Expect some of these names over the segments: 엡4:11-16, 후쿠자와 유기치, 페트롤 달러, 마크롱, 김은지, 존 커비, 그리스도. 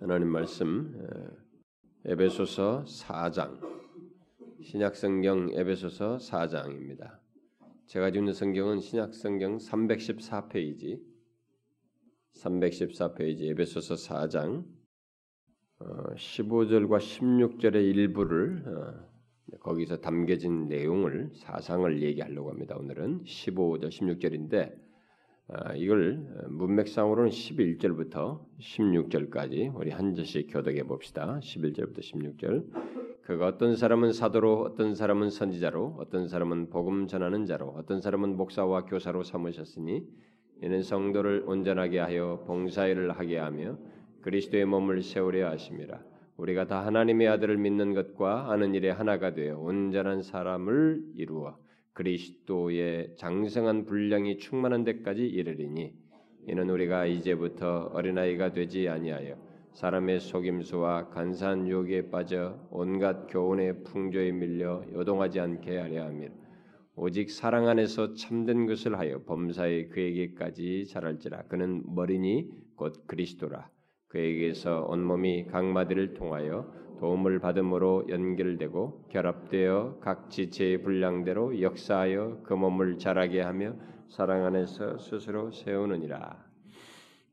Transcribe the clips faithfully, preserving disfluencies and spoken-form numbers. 하나님 말씀 에베소서 사 장, 신약성경 에베소서 사 장입니다. 제가 가지고 있는 성경은 신약성경 삼백십사 페이지, 삼백십사 페이지 에베소서 사 장 십오 절과 십육 절의 일부를, 거기서 담겨진 내용을, 사상을 얘기하려고 합니다. 오늘은 십오 절, 십육 절인데 이걸 문맥상으로는 십일 절부터 십육 절까지 우리 한 절씩 교독해 봅시다. 십일 절부터 십육 절. 그가 어떤 사람은 사도로, 어떤 사람은 선지자로, 어떤 사람은 복음 전하는 자로, 어떤 사람은 목사와 교사로 삼으셨으니 이는 성도를 온전하게 하여 봉사일을 하게 하며 그리스도의 몸을 세우려 하심이라. 우리가 다 하나님의 아들을 믿는 것과 아는 일에 하나가 되어 온전한 사람을 이루어 그리스도의 장성한 분량이 충만한 데까지 이르리니 이는 우리가 이제부터 어린아이가 되지 아니하여 사람의 속임수와 간사한 유혹에 빠져 온갖 교훈의 풍조에 밀려 요동하지 않게 하려 함이라. 오직 사랑 안에서 참된 것을 하여 범사에 그에게까지 자랄지라. 그는 머리니 곧 그리스도라. 그에게서 온몸이 각 마디를 통하여 도움을 받음으로 연결되고 결합되어 각 지체의 분량대로 역사하여 그 몸을 자라게 하며 사랑 안에서 스스로 세우느니라.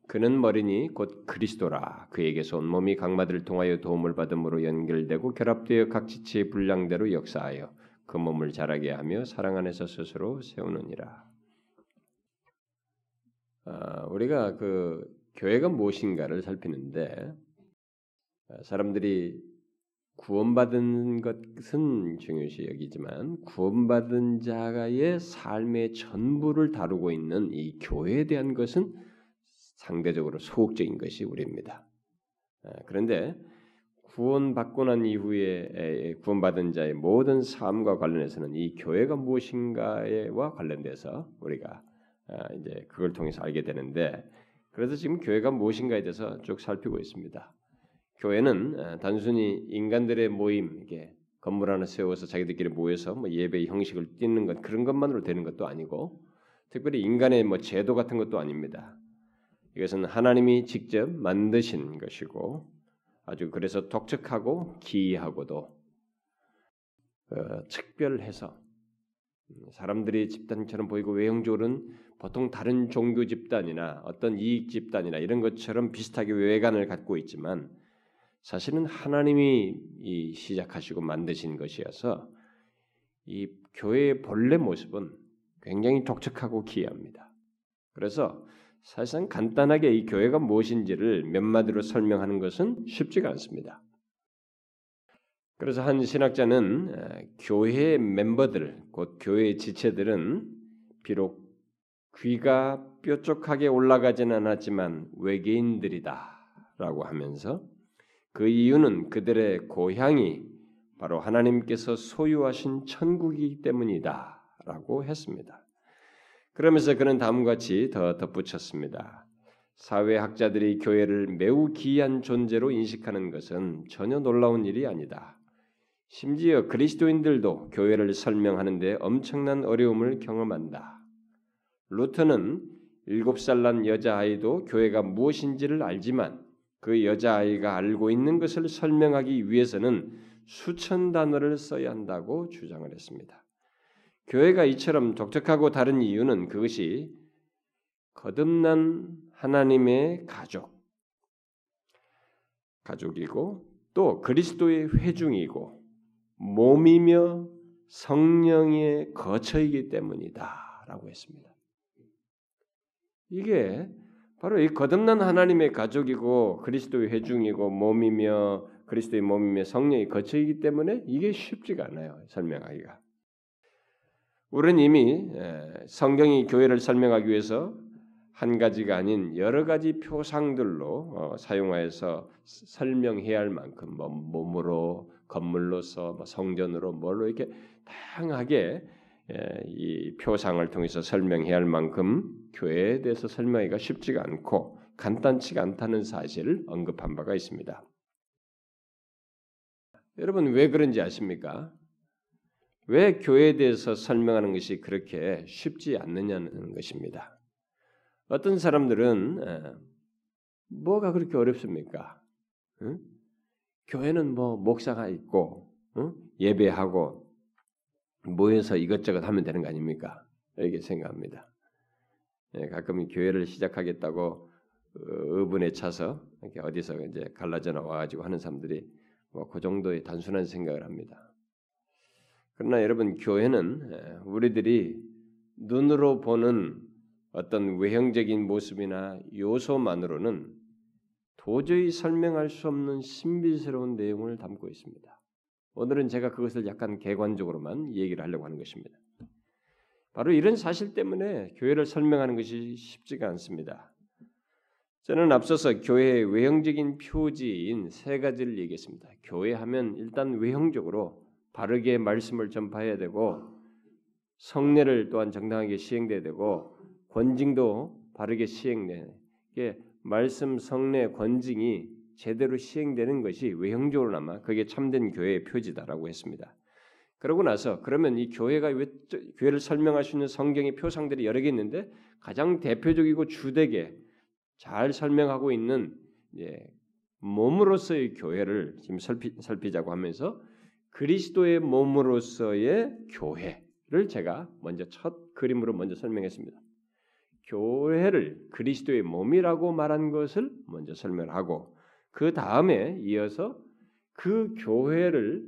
그는 머리니 곧 그리스도라. 그에게서 온몸이 각 마디를 통하여 도움을 받음으로 연결되고 결합되어 각 지체의 분량대로 역사하여 그 몸을 자라게 하며 사랑 안에서 스스로 세우느니라. 아, 우리가 그 교회가 무엇인가를 살피는데, 사람들이 구원받은 것은 중요시 여기지만 구원받은 자가의 삶의 전부를 다루고 있는 이 교회에 대한 것은 상대적으로 소극적인 것이 우리입니다. 그런데 구원받고 난 이후에 구원받은 자의 모든 삶과 관련해서는 이 교회가 무엇인가와 관련돼서 우리가 이제 그걸 통해서 알게 되는데, 그래서 지금 교회가 무엇인가에 대해서 쭉 살피고 있습니다. 교회는 단순히 인간들의 모임, 이게 건물 하나 세워서 자기들끼리 모여서 뭐 예배의 형식을 띠는 것, 그런 것만으로 되는 것도 아니고, 특별히 인간의 뭐 제도 같은 것도 아닙니다. 이것은 하나님이 직접 만드신 것이고, 아주 그래서 독특하고 기이하고도 어, 특별해서 사람들이 집단처럼 보이고 외형적으로는 보통 다른 종교 집단이나 어떤 이익 집단이나 이런 것처럼 비슷하게 외관을 갖고 있지만 사실은 하나님이 이 시작하시고 만드신 것이어서 이 교회의 본래 모습은 굉장히 독특하고 기이합니다. 그래서 사실상 간단하게 이 교회가 무엇인지를 몇 마디로 설명하는 것은 쉽지가 않습니다. 그래서 한 신학자는 교회의 멤버들, 곧 교회의 지체들은 비록 귀가 뾰족하게 올라가지는 않았지만 외계인들이다라고 하면서 그 이유는 그들의 고향이 바로 하나님께서 소유하신 천국이기 때문이다라고 했습니다. 그러면서 그는 다음과 같이 더 덧붙였습니다. 사회학자들이 교회를 매우 기이한 존재로 인식하는 것은 전혀 놀라운 일이 아니다. 심지어 그리스도인들도 교회를 설명하는 데 엄청난 어려움을 경험한다. 루터는 일곱 살 난 여자아이도 교회가 무엇인지를 알지만 그 여자아이가 알고 있는 것을 설명하기 위해서는 수천 단어를 써야 한다고 주장을 했습니다. 교회가 이처럼 독특하고 다른 이유는 그것이 거듭난 하나님의 가족, 가족이고 또 그리스도의 회중이고 몸이며 성령의 거처이기 때문이다 라고 했습니다. 이게 바로 이 거듭난 하나님의 가족이고 그리스도의 회중이고 몸이며 그리스도의 몸이며 성령의 거처이기 때문에 이게 쉽지가 않아요, 설명하기가. 우리는 이미 성경이 교회를 설명하기 위해서 한 가지가 아닌 여러 가지 표상들로 사용하여서 설명해야 할 만큼 뭐 몸으로, 건물로서, 성전으로, 뭘로 이렇게 다양하게 이 표상을 통해서 설명해야 할 만큼 교회에 대해서 설명하기가 쉽지가 않고 간단치가 않다는 사실을 언급한 바가 있습니다. 여러분, 왜 그런지 아십니까? 왜 교회에 대해서 설명하는 것이 그렇게 쉽지 않느냐는 것입니다. 어떤 사람들은 뭐가 그렇게 어렵습니까? 응? 교회는 뭐 목사가 있고 응? 예배하고 모여서 이것저것 하면 되는 거 아닙니까? 이렇게 생각합니다. 예, 가끔 교회를 시작하겠다고 의분에 차서 이렇게 어디서 이제 갈라져 나와가지고 하는 사람들이 뭐 그 정도의 단순한 생각을 합니다. 그러나 여러분 교회는 우리들이 눈으로 보는 어떤 외형적인 모습이나 요소만으로는 도저히 설명할 수 없는 신비스러운 내용을 담고 있습니다. 오늘은 제가 그것을 약간 개관적으로만 얘기를 하려고 하는 것입니다. 바로 이런 사실 때문에 교회를 설명하는 것이 쉽지가 않습니다. 저는 앞서서 교회의 외형적인 표지인 세 가지를 얘기했습니다. 교회하면 일단 외형적으로 바르게 말씀을 전파해야 되고 성례를 또한 정당하게 시행돼야 되고 권징도 바르게 시행돼야 돼. 말씀, 성례, 권징이 제대로 시행되는 것이 외형적으로나마 그게 참된 교회의 표지다라고 했습니다. 그러고 나서 그러면 이 교회가 왜 교회를 설명할 수 있는 성경의 표상들이 여러 개 있는데 가장 대표적이고 주되게 잘 설명하고 있는 예, 몸으로서의 교회를 지금 살피, 살피자고 하면서 그리스도의 몸으로서의 교회를 제가 먼저 첫 그림으로 먼저 설명했습니다. 교회를 그리스도의 몸이라고 말한 것을 먼저 설명하고 그 다음에 이어서 그 교회를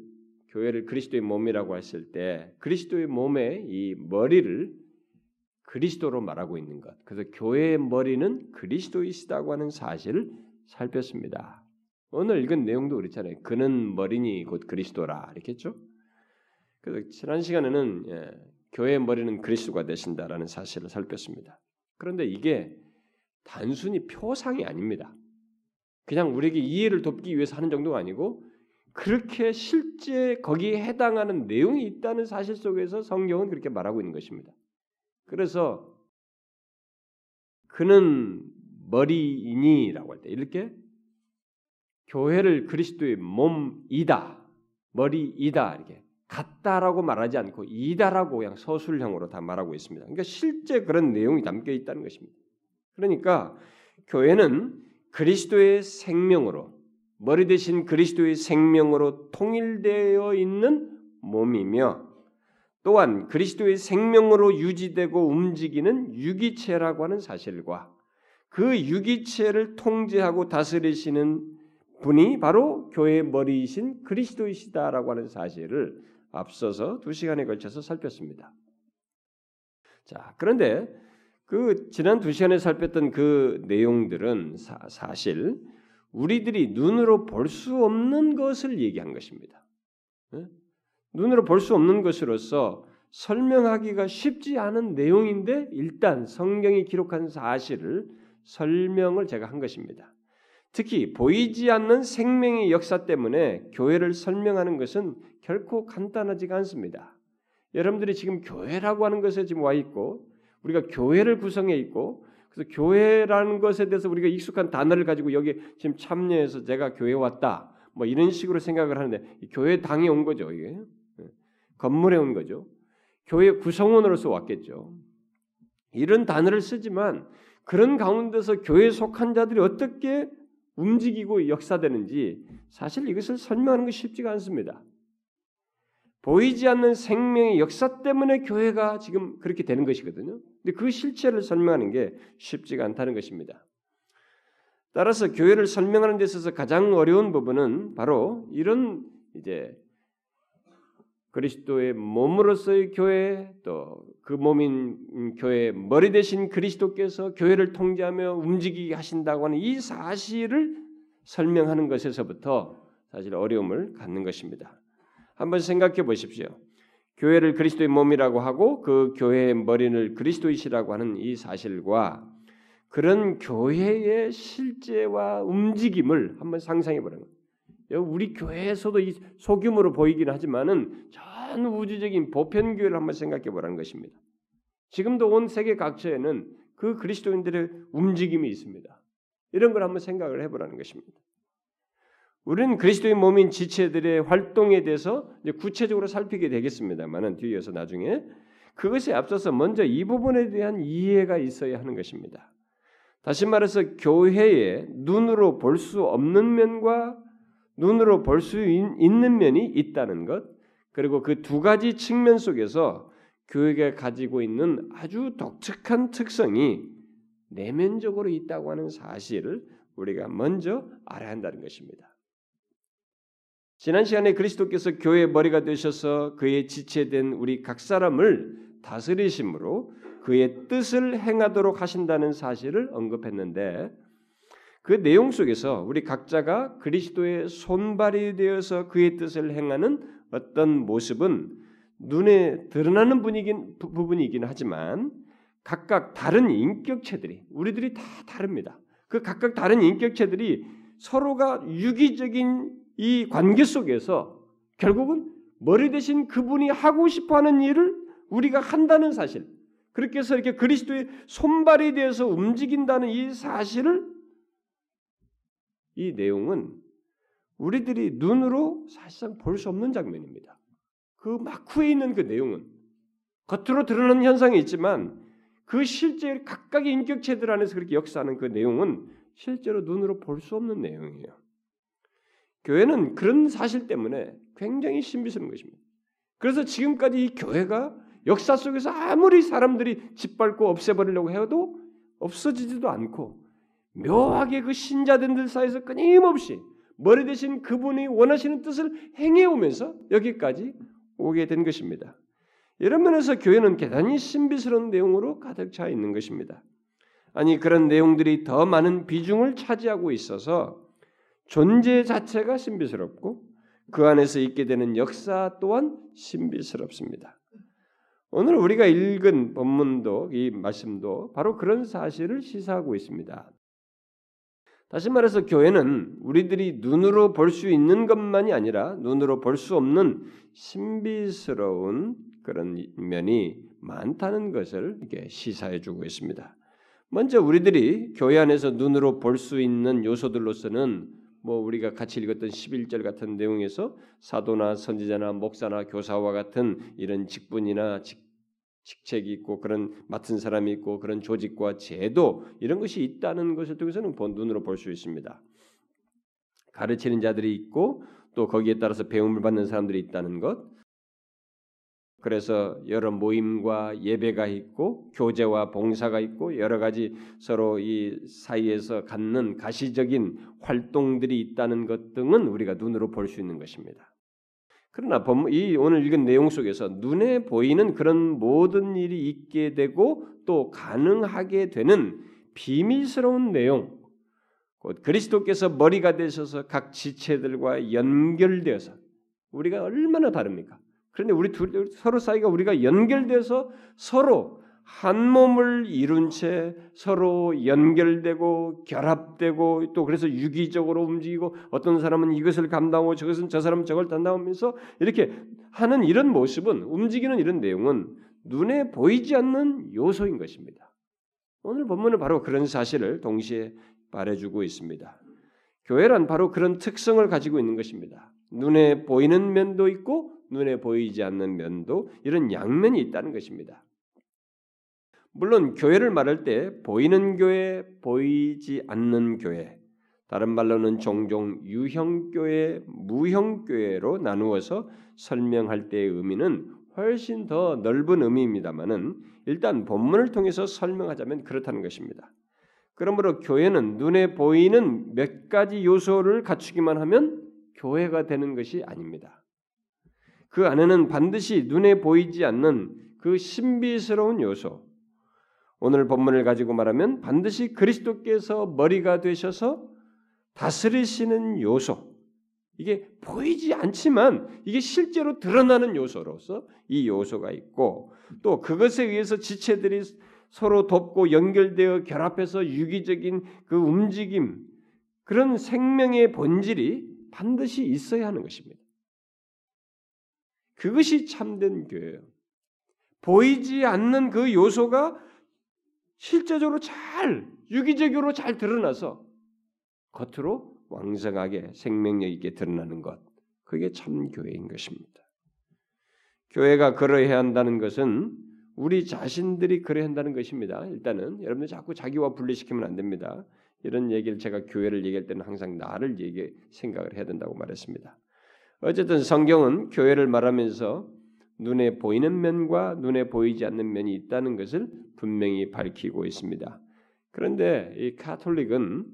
교회를 그리스도의 몸이라고 했을 때 그리스도의 몸의 이 머리를 그리스도로 말하고 있는 것. 그래서 교회의 머리는 그리스도이시다고 하는 사실을 살폈습니다. 오늘 읽은 내용도 그렇잖아요. 그는 머리니 곧 그리스도라 이렇게 했죠. 그래서 지난 시간에는 예, 교회의 머리는 그리스도가 되신다라는 사실을 살폈습니다. 그런데 이게 단순히 표상이 아닙니다. 그냥 우리에게 이해를 돕기 위해서 하는 정도가 아니고 그렇게 실제 거기에 해당하는 내용이 있다는 사실 속에서 성경은 그렇게 말하고 있는 것입니다. 그래서 그는 머리이니라고 할 때 이렇게 교회를 그리스도의 몸이다, 머리이다 이렇게 같다라고 말하지 않고 이다라고 그냥 서술형으로 다 말하고 있습니다. 그러니까 실제 그런 내용이 담겨 있다는 것입니다. 그러니까 교회는 그리스도의 생명으로 머리 대신 그리스도의 생명으로 통일되어 있는 몸이며 또한 그리스도의 생명으로 유지되고 움직이는 유기체라고 하는 사실과 그 유기체를 통제하고 다스리시는 분이 바로 교회의 머리이신 그리스도이시다라고 하는 사실을 앞서서 두 시간에 걸쳐서 살폈습니다. 자, 그런데 그 지난 두 시간에 살폈던 그 내용들은 사, 사실 우리들이 눈으로 볼 수 없는 것을 얘기한 것입니다. 네? 눈으로 볼 수 없는 것으로서 설명하기가 쉽지 않은 내용인데 일단 성경이 기록한 사실을 설명을 제가 한 것입니다. 특히 보이지 않는 생명의 역사 때문에 교회를 설명하는 것은 결코 간단하지가 않습니다. 여러분들이 지금 교회라고 하는 것에 지금 와 있고 우리가 교회를 구성해 있고 그래서 교회라는 것에 대해서 우리가 익숙한 단어를 가지고 여기 지금 참여해서 제가 교회 왔다 뭐 이런 식으로 생각을 하는데 교회 당에 온 거죠. 이게 건물에 온 거죠. 교회 구성원으로서 왔겠죠. 이런 단어를 쓰지만 그런 가운데서 교회에 속한 자들이 어떻게 움직이고 역사되는지 사실 이것을 설명하는 것이 쉽지가 않습니다. 보이지 않는 생명의 역사 때문에 교회가 지금 그렇게 되는 것이거든요. 근데 그 실체를 설명하는 게 쉽지가 않다는 것입니다. 따라서 교회를 설명하는 데 있어서 가장 어려운 부분은 바로 이런 이제 그리스도의 몸으로서의 교회, 또 그 몸인 교회의 머리 대신 그리스도께서 교회를 통제하며 움직이게 하신다고 하는 이 사실을 설명하는 것에서부터 사실 어려움을 갖는 것입니다. 한번 생각해 보십시오. 교회를 그리스도의 몸이라고 하고 그 교회의 머리를 그리스도이시라고 하는 이 사실과 그런 교회의 실제와 움직임을 한번 상상해 보는 겁니다. 우리 교회에서도 이 소규모로 보이긴 하지만은 전 우주적인 보편교회를 한번 생각해 보라는 것입니다. 지금도 온 세계 각처에는 그 그리스도인들의 움직임이 있습니다. 이런 걸 한번 생각을 해보라는 것입니다. 우리는 그리스도의 몸인 지체들의 활동에 대해서 이제 구체적으로 살피게 되겠습니다만은 뒤에서 나중에 그것에 앞서서 먼저 이 부분에 대한 이해가 있어야 하는 것입니다. 다시 말해서 교회의 눈으로 볼 수 없는 면과 눈으로 볼 수 있는 면이 있다는 것, 그리고 그 두 가지 측면 속에서 교회가 가지고 있는 아주 독특한 특성이 내면적으로 있다고 하는 사실을 우리가 먼저 알아야 한다는 것입니다. 지난 시간에 그리스도께서 교회의 머리가 되셔서 그의 지체된 우리 각 사람을 다스리심으로 그의 뜻을 행하도록 하신다는 사실을 언급했는데, 그 내용 속에서 우리 각자가 그리스도의 손발이 되어서 그의 뜻을 행하는 어떤 모습은 눈에 드러나는 분이긴, 부, 부분이긴 하지만 각각 다른 인격체들이, 우리들이 다 다릅니다. 그 각각 다른 인격체들이 서로가 유기적인 이 관계 속에서 결국은 머리 대신 그분이 하고 싶어하는 일을 우리가 한다는 사실, 그렇게 해서 이렇게 그리스도의 손발에 대해서 움직인다는 이 사실을, 이 내용은 우리들이 눈으로 사실상 볼 수 없는 장면입니다. 그 막후에 있는 그 내용은 겉으로 드러나는 현상이 있지만 그 실제 각각의 인격체들 안에서 그렇게 역사하는 그 내용은 실제로 눈으로 볼 수 없는 내용이에요. 교회는 그런 사실 때문에 굉장히 신비스러운 것입니다. 그래서 지금까지 이 교회가 역사 속에서 아무리 사람들이 짓밟고 없애버리려고 해도 없어지지도 않고, 묘하게 그 신자들 사이에서 끊임없이 머리 대신 그분이 원하시는 뜻을 행해오면서 여기까지 오게 된 것입니다. 이런 면에서 교회는 대단히 신비스러운 내용으로 가득 차 있는 것입니다. 아니, 그런 내용들이 더 많은 비중을 차지하고 있어서 존재 자체가 신비스럽고 그 안에서 있게 되는 역사 또한 신비스럽습니다. 오늘 우리가 읽은 본문도, 이 말씀도 바로 그런 사실을 시사하고 있습니다. 다시 말해서 교회는 우리들이 눈으로 볼 수 있는 것만이 아니라 눈으로 볼 수 없는 신비스러운 그런 면이 많다는 것을 이렇게 시사해주고 있습니다. 먼저 우리들이 교회 안에서 눈으로 볼 수 있는 요소들로서는 뭐 우리가 같이 읽었던 십일 절 같은 내용에서 사도나 선지자나 목사나 교사와 같은 이런 직분이나 직, 직책이 있고 그런 맡은 사람이 있고 그런 조직과 제도, 이런 것이 있다는 것을 통해서는 눈으로 볼 수 있습니다. 가르치는 자들이 있고 또 거기에 따라서 배움을 받는 사람들이 있다는 것, 그래서 여러 모임과 예배가 있고 교제와 봉사가 있고 여러 가지 서로 이 사이에서 갖는 가시적인 활동들이 있다는 것 등은 우리가 눈으로 볼 수 있는 것입니다. 그러나 이 오늘 읽은 내용 속에서 눈에 보이는 그런 모든 일이 있게 되고 또 가능하게 되는 비밀스러운 내용, 곧 그리스도께서 머리가 되셔서 각 지체들과 연결되어서, 우리가 얼마나 다릅니까? 그런데 우리 둘, 서로 사이가 우리가 연결돼서 서로 한 몸을 이룬 채 서로 연결되고 결합되고 또 그래서 유기적으로 움직이고 어떤 사람은 이것을 감당하고 저것은 저 사람은 저걸 담당하면서 이렇게 하는 이런 모습은, 움직이는 이런 내용은 눈에 보이지 않는 요소인 것입니다. 오늘 본문은 바로 그런 사실을 동시에 말해주고 있습니다. 교회란 바로 그런 특성을 가지고 있는 것입니다. 눈에 보이는 면도 있고 눈에 보이지 않는 면도, 이런 양면이 있다는 것입니다. 물론 교회를 말할 때 보이는 교회, 보이지 않는 교회, 다른 말로는 종종 유형교회, 무형교회로 나누어서 설명할 때의 의미는 훨씬 더 넓은 의미입니다만은 일단 본문을 통해서 설명하자면 그렇다는 것입니다. 그러므로 교회는 눈에 보이는 몇 가지 요소를 갖추기만 하면 교회가 되는 것이 아닙니다. 그 안에는 반드시 눈에 보이지 않는 그 신비스러운 요소, 오늘 본문을 가지고 말하면 반드시 그리스도께서 머리가 되셔서 다스리시는 요소, 이게 보이지 않지만 이게 실제로 드러나는 요소로서 이 요소가 있고, 또 그것에 의해서 지체들이 서로 돕고 연결되어 결합해서 유기적인 그 움직임, 그런 생명의 본질이 반드시 있어야 하는 것입니다. 그것이 참된 교회예요. 보이지 않는 그 요소가 실제적으로 잘, 유기적으로 잘 드러나서 겉으로 왕성하게 생명력 있게 드러나는 것, 그게 참 교회인 것입니다. 교회가 그러해야 한다는 것은 우리 자신들이 그래야 한다는 것입니다. 일단은 여러분들 자꾸 자기와 분리시키면 안 됩니다. 이런 얘기를 제가 교회를 얘기할 때는 항상 나를 얘기 생각을 해야 된다고 말했습니다. 어쨌든 성경은 교회를 말하면서 눈에 보이는 면과 눈에 보이지 않는 면이 있다는 것을 분명히 밝히고 있습니다. 그런데 이 가톨릭은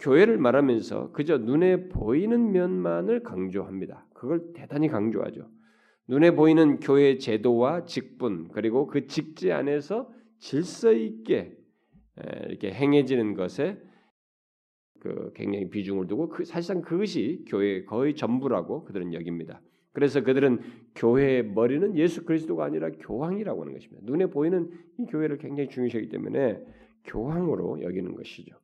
교회를 말하면서 그저 눈에 보이는 면만을 강조합니다. 그걸 대단히 강조하죠. 눈에 보이는 교회 제도와 직분 그리고 그 직제 안에서 질서 있게 이렇게 행해지는 것에 그 굉장히 비중을 두고 그 사실상 그것이 교회의 거의 전부라고 그들은 여깁니다. 그래서 그들은 교회의 머리는 예수 그리스도가 아니라 교황이라고 하는 것입니다. 눈에 보이는 이 교회를 굉장히 중요시하기 때문에 교황으로 여기는 것이죠.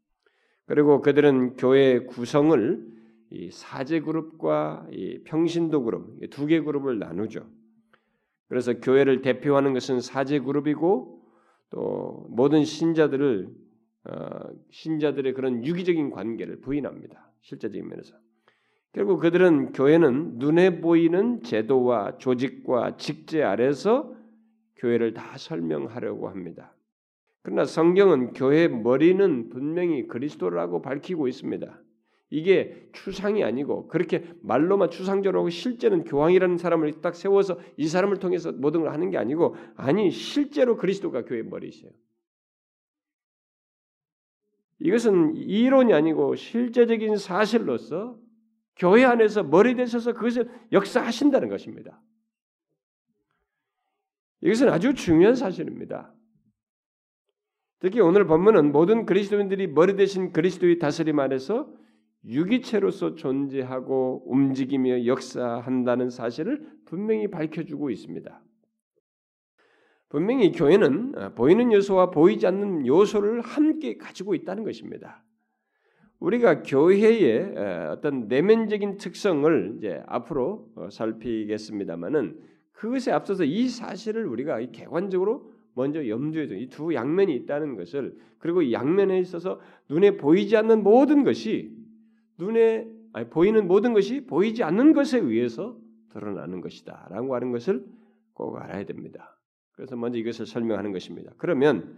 그리고 그들은 교회의 구성을 이 사제 그룹과 이 평신도 그룹 두 개 그룹을 나누죠. 그래서 교회를 대표하는 것은 사제 그룹이고 또 모든 신자들을 어, 신자들의 그런 유기적인 관계를 부인합니다. 실제적인 면에서 결국 그들은 교회는 눈에 보이는 제도와 조직과 직제 아래서 교회를 다 설명하려고 합니다. 그러나 성경은 교회의 머리는 분명히 그리스도라고 밝히고 있습니다. 이게 추상이 아니고 그렇게 말로만 추상적으로 하고 실제는 교황이라는 사람을 딱 세워서 이 사람을 통해서 모든 걸 하는 게 아니고 아니 실제로 그리스도가 교회의 머리이세요. 이것은 이론이 아니고 실제적인 사실로서 교회 안에서 머리 되셔서 그것을 역사하신다는 것입니다. 이것은 아주 중요한 사실입니다. 특히 오늘 본문은 모든 그리스도인들이 머리 되신 그리스도의 다스림 안에서 유기체로서 존재하고 움직이며 역사한다는 사실을 분명히 밝혀주고 있습니다. 분명히 교회는 보이는 요소와 보이지 않는 요소를 함께 가지고 있다는 것입니다. 우리가 교회의 어떤 내면적인 특성을 이제 앞으로 살피겠습니다만은 그것에 앞서서 이 사실을 우리가 객관적으로 먼저 염두에 둔 이 두 양면이 있다는 것을 그리고 이 양면에 있어서 눈에 보이지 않는 모든 것이 눈에 아니, 보이는 모든 것이 보이지 않는 것에 의해서 드러나는 것이다 라고 하는 것을 꼭 알아야 됩니다. 그래서 먼저 이것을 설명하는 것입니다. 그러면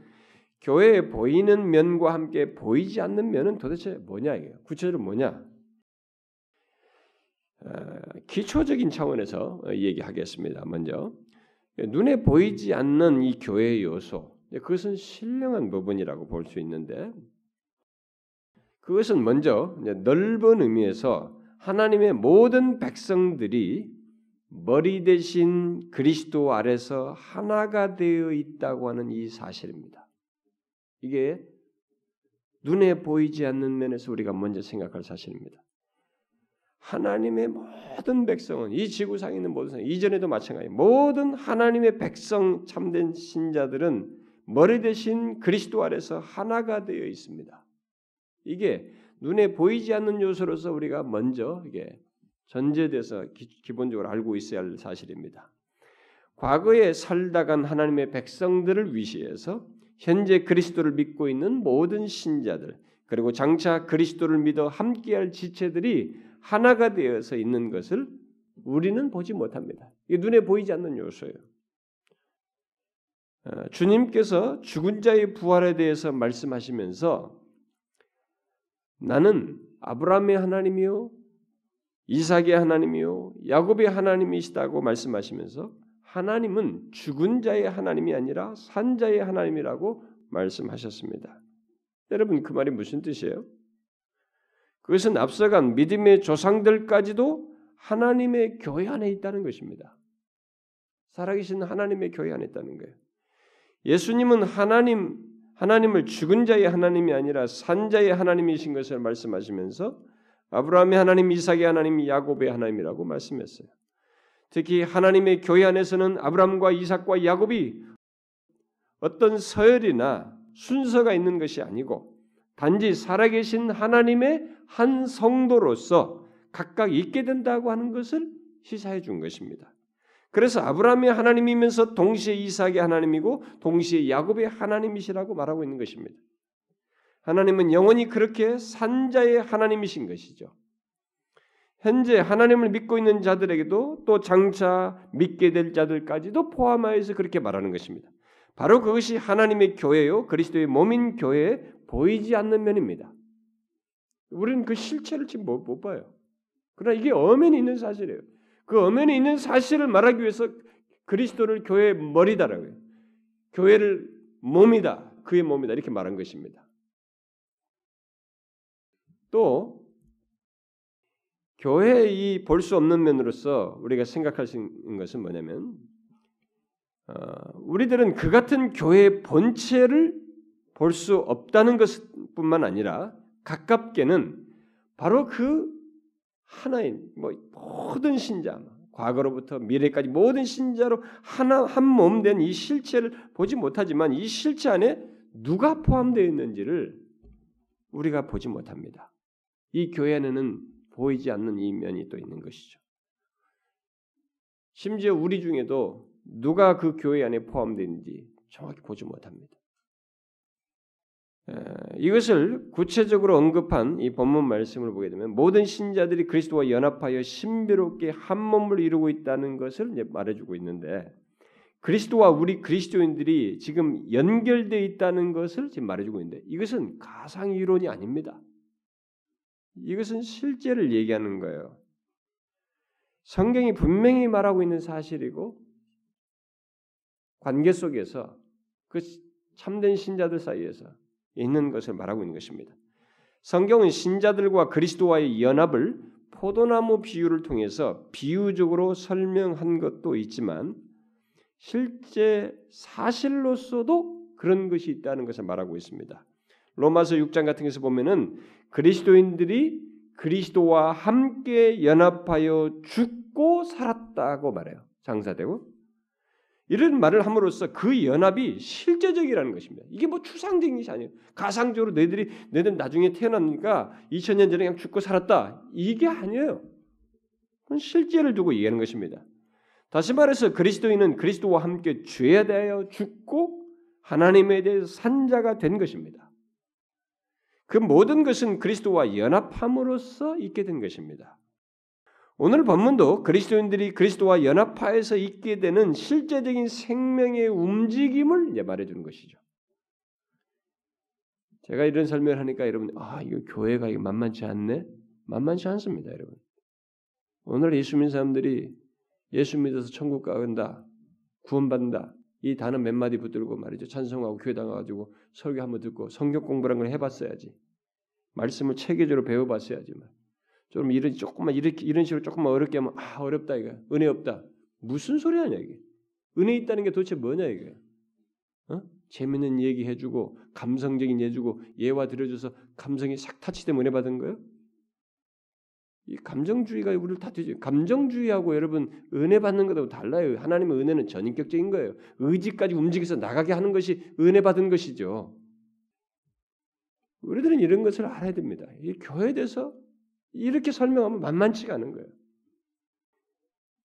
교회에 보이는 면과 함께 보이지 않는 면은 도대체 뭐냐 이게 구체적으로 뭐냐? 어, 기초적인 차원에서 얘기하겠습니다. 먼저 눈에 보이지 않는 이 교회의 요소 그것은 신령한 부분이라고 볼 수 있는데 그것은 먼저 넓은 의미에서 하나님의 모든 백성들이 머리 대신 그리스도 아래서 하나가 되어 있다고 하는 이 사실입니다. 이게 눈에 보이지 않는 면에서 우리가 먼저 생각할 사실입니다. 하나님의 모든 백성은 이 지구상에 있는 모든 사람, 이전에도 마찬가지예요. 모든 하나님의 백성 참된 신자들은 머리 대신 그리스도 아래서 하나가 되어 있습니다. 이게 눈에 보이지 않는 요소로서 우리가 먼저 이게 전제돼서 기, 기본적으로 알고 있어야 할 사실입니다. 과거에 살다간 하나님의 백성들을 위시해서 현재 그리스도를 믿고 있는 모든 신자들 그리고 장차 그리스도를 믿어 함께할 지체들이 하나가 되어서 있는 것을 우리는 보지 못합니다. 이게 눈에 보이지 않는 요소예요. 어, 주님께서 죽은 자의 부활에 대해서 말씀하시면서 나는 아브라함의 하나님이요 이삭의 하나님이요 야곱의 하나님이시다고 말씀하시면서 하나님은 죽은 자의 하나님이 아니라 산 자의 하나님이라고 말씀하셨습니다. 여러분 그 말이 무슨 뜻이에요? 그것은 앞서간 믿음의 조상들까지도 하나님의 교회 안에 있다는 것입니다. 살아계신 하나님의 교회 안에 있다는 거예요. 예수님은 하나님 하나님을 죽은 자의 하나님이 아니라 산 자의 하나님이신 것을 말씀하시면서 아브라함의 하나님, 이삭의 하나님, 야곱의 하나님이라고 말씀했어요. 특히 하나님의 교회 안에서는 아브라함과 이삭과 야곱이 어떤 서열이나 순서가 있는 것이 아니고 단지 살아계신 하나님의 한 성도로서 각각 있게 된다고 하는 것을 시사해 준 것입니다. 그래서 아브라함의 하나님이면서 동시에 이삭의 하나님이고 동시에 야곱의 하나님이시라고 말하고 있는 것입니다. 하나님은 영원히 그렇게 산자의 하나님이신 것이죠. 현재 하나님을 믿고 있는 자들에게도 또 장차 믿게 될 자들까지도 포함하여서 그렇게 말하는 것입니다. 바로 그것이 하나님의 교회요, 그리스도의 몸인 교회에 보이지 않는 면입니다. 우리는 그 실체를 지금 못, 못 봐요. 그러나 이게 엄연히 있는 사실이에요. 그 엄연히 있는 사실을 말하기 위해서 그리스도를 교회의 머리다라고요. 교회를 몸이다, 그의 몸이다 이렇게 말한 것입니다. 또 교회의 이 볼 수 없는 면으로서 우리가 생각할 수 있는 것은 뭐냐면 어, 우리들은 그 같은 교회의 본체를 볼 수 없다는 것뿐만 아니라 가깝게는 바로 그 하나인 뭐 모든 신자, 과거로부터 미래까지 모든 신자로 하나 한 몸 된 이 실체를 보지 못하지만 이 실체 안에 누가 포함되어 있는지를 우리가 보지 못합니다. 이 교회 안에는 보이지 않는 이 면이 또 있는 것이죠. 심지어 우리 중에도 누가 그 교회 안에 포함되는지 정확히 보지 못합니다. 이것을 구체적으로 언급한 이 본문 말씀을 보게 되면 모든 신자들이 그리스도와 연합하여 신비롭게 한 몸을 이루고 있다는 것을 이제 말해주고 있는데 그리스도와 우리 그리스도인들이 지금 연결되어 있다는 것을 지금 말해주고 있는데 이것은 가상 이론이 아닙니다. 이것은 실제를 얘기하는 거예요. 성경이 분명히 말하고 있는 사실이고 관계 속에서 그 참된 신자들 사이에서 있는 것을 말하고 있는 것입니다. 성경은 신자들과 그리스도와의 연합을 포도나무 비유를 통해서 비유적으로 설명한 것도 있지만 실제 사실로서도 그런 것이 있다는 것을 말하고 있습니다. 로마서 육 장 같은 것에서 보면은 그리스도인들이 그리스도와 함께 연합하여 죽고 살았다고 말해요. 장사되고. 이런 말을 함으로써 그 연합이 실제적이라는 것입니다. 이게 뭐 추상적인 것이 아니에요. 가상적으로 너희들이 너희들 나중에 태어납니까? 이천 년 전에 그냥 죽고 살았다. 이게 아니에요. 그건 실제를 두고 얘기하는 것입니다. 다시 말해서 그리스도인은 그리스도와 함께 죄에 대하여 죽고 하나님에 대해 산 자가 된 것입니다. 그 모든 것은 그리스도와 연합함으로써 있게 된 것입니다. 오늘 본문도 그리스도인들이 그리스도와 연합하여서 있게 되는 실제적인 생명의 움직임을 이제 말해주는 것이죠. 제가 이런 설명을 하니까 여러분, 아, 이거 교회가 이거 만만치 않네? 만만치 않습니다, 여러분. 오늘 예수 믿는 사람들이 예수 믿어서 천국 가간다, 구원받는다, 이 단어 몇 마디 붙들고 말이죠. 찬송하고 교회당 가가지고 설교 한번 듣고 성경 공부라는 걸 해봤어야지. 말씀을 체계적으로 배워봤어야지. 좀 이런 조금만 이렇게 이런 식으로 조금만 어렵게 하면 아 어렵다 이거 은혜 없다 무슨 소리 하냐 이게 은혜 있다는 게 도대체 뭐냐 이게 어? 재밌는 얘기 해주고 감성적인 예주고 예화 들어줘서 감성이 싹 타치되면 은혜 받은 거예요? 이 감정주의가 우리를 다 뒤져 감정주의하고 여러분 은혜 받는 것하고 달라요. 하나님의 은혜는 전인격적인 거예요. 의지까지 움직여서 나가게 하는 것이 은혜 받은 것이죠. 우리들은 이런 것을 알아야 됩니다. 이 교회에 대해서 이렇게 설명하면 만만치가 않은 거예요.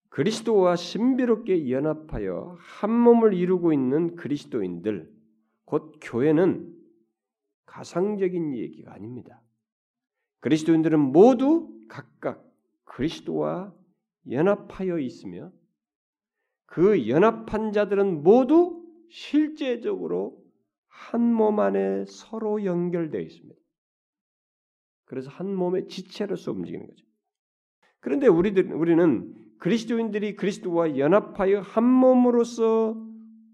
그리스도와 신비롭게 연합하여 한 몸을 이루고 있는 그리스도인들, 곧 교회는 가상적인 얘기가 아닙니다. 그리스도인들은 모두 각각 그리스도와 연합하여 있으며 그 연합한 자들은 모두 실제적으로 한 몸 안에 서로 연결되어 있습니다. 그래서 한 몸의 지체로서 움직이는 거죠. 그런데 우리들, 우리는 그리스도인들이 그리스도와 연합하여 한 몸으로서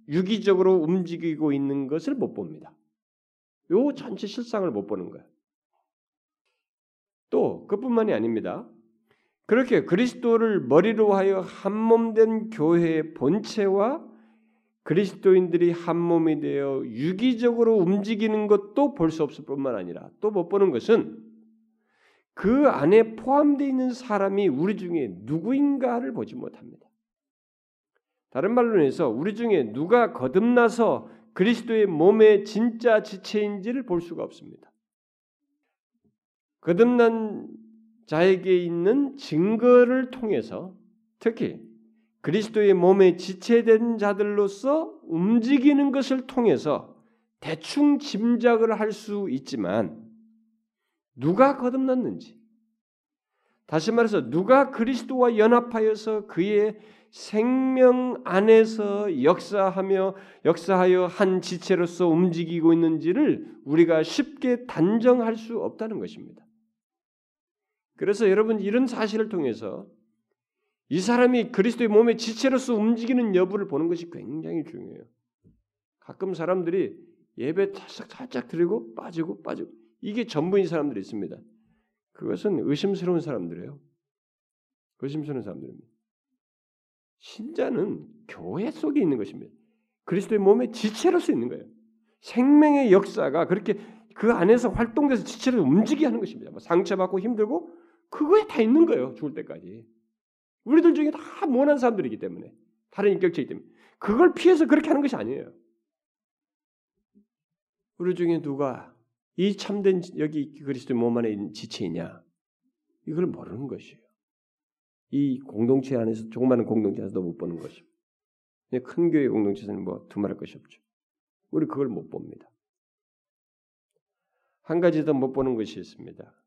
유기적으로 움직이고 있는 것을 못 봅니다. 요 전체 실상을 못 보는 거예요. 또 그뿐만이 아닙니다. 그렇게 그리스도를 머리로 하여 한 몸 된 교회의 본체와 그리스도인들이 한 몸이 되어 유기적으로 움직이는 것도 볼 수 없을 뿐만 아니라 또 못 보는 것은 그 안에 포함되어 있는 사람이 우리 중에 누구인가를 보지 못합니다. 다른 말로 해서 우리 중에 누가 거듭나서 그리스도의 몸의 진짜 지체인지를 볼 수가 없습니다. 거듭난 자에게 있는 증거를 통해서 특히 그리스도의 몸에 지체된 자들로서 움직이는 것을 통해서 대충 짐작을 할 수 있지만 누가 거듭났는지 다시 말해서 누가 그리스도와 연합하여서 그의 생명 안에서 역사하며 역사하여 한 지체로서 움직이고 있는지를 우리가 쉽게 단정할 수 없다는 것입니다. 그래서 여러분 이런 사실을 통해서 이 사람이 그리스도의 몸의 지체로서 움직이는 여부를 보는 것이 굉장히 중요해요. 가끔 사람들이 예배 살짝 살짝 드리고 빠지고 빠지고 이게 전부인 사람들이 있습니다. 그것은 의심스러운 사람들이에요. 의심스러운 사람들입니다. 신자는 교회 속에 있는 것입니다. 그리스도의 몸의 지체로서 있는 거예요. 생명의 역사가 그렇게 그 안에서 활동돼서 지체를 움직이게 하는 것입니다. 상처받고 힘들고 그거에 다 있는 거예요. 죽을 때까지. 우리들 중에 다 모난 사람들이기 때문에 다른 인격체이기 때문에 그걸 피해서 그렇게 하는 것이 아니에요. 우리 중에 누가 이 참된 여기 그리스도의 몸 안에 있는 지체이냐 이걸 모르는 것이에요. 이 공동체 안에서 조그마한 공동체에서도 못 보는 것입니다. 큰 교회 공동체에서는 뭐 두말할 것이 없죠. 우리 그걸 못 봅니다. 한 가지 더 못 보는 것이 있습니다.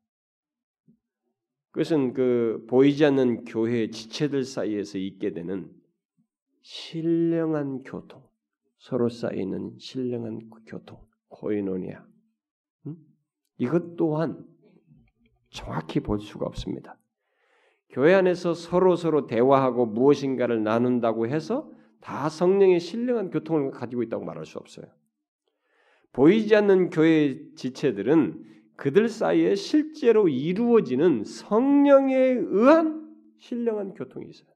그것은 그 보이지 않는 교회의 지체들 사이에서 있게 되는 신령한 교통, 서로 쌓이는 신령한 교통, 코이노니아. 음? 이것 또한 정확히 볼 수가 없습니다. 교회 안에서 서로 서로 대화하고 무엇인가를 나눈다고 해서 다 성령의 신령한 교통을 가지고 있다고 말할 수 없어요. 보이지 않는 교회의 지체들은 그들 사이에 실제로 이루어지는 성령에 의한 신령한 교통이 있어요.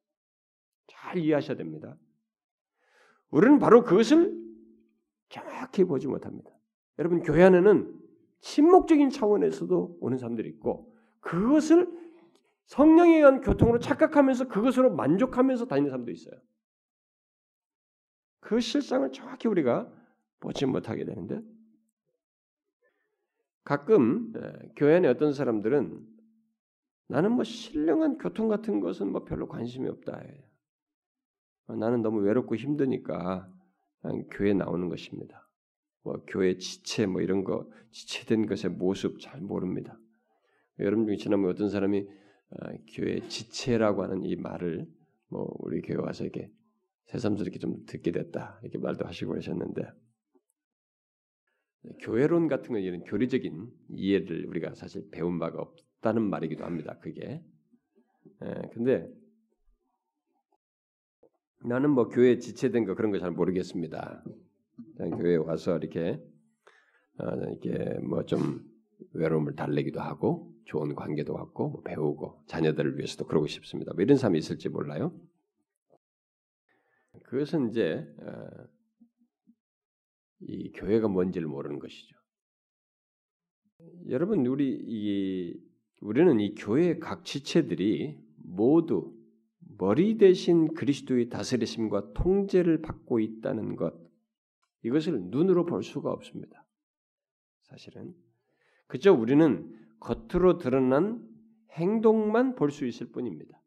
잘 이해하셔야 됩니다. 우리는 바로 그것을 정확히 보지 못합니다. 여러분 교회 안에는 침묵적인 차원에서도 오는 사람들이 있고 그것을 성령에 의한 교통으로 착각하면서 그것으로 만족하면서 다니는 사람도 있어요. 그 실상을 정확히 우리가 보지 못하게 되는데 가끔 교회 안에 어떤 사람들은 나는 뭐 신령한 교통 같은 것은 뭐 별로 관심이 없다. 나는 너무 외롭고 힘드니까 교회에 나오는 것입니다. 뭐 교회 지체 뭐 이런 거 지체된 것의 모습 잘 모릅니다. 여러분 중에 지난번에 어떤 사람이 어, 교회 지체라고 하는 이 말을 뭐 우리 교회 와서 이렇게 새삼스럽게 좀 듣게 됐다 이렇게 말도 하시고 그러셨는데 교회론 같은 건 이런 교리적인 이해를 우리가 사실 배운 바가 없다는 말이기도 합니다. 그게 예, 근데 나는 뭐 교회 지체된 거 그런 거 잘 모르겠습니다. 교회에 와서 이렇게 어, 이렇게 뭐 좀 외로움을 달래기도 하고. 좋은 관계도 갖고 배우고 자녀들을 위해서도 그러고 싶습니다. 뭐 이런 사람이 있을지 몰라요. 그것은 이제 어, 이 교회가 뭔지를 모르는 것이죠. 여러분 우리 이, 우리는 이 교회의 각 지체들이 모두 머리 대신 그리스도의 다스리심과 통제를 받고 있다는 것 이것을 눈으로 볼 수가 없습니다. 사실은 그저 우리는 겉으로 드러난 행동만 볼 수 있을 뿐입니다.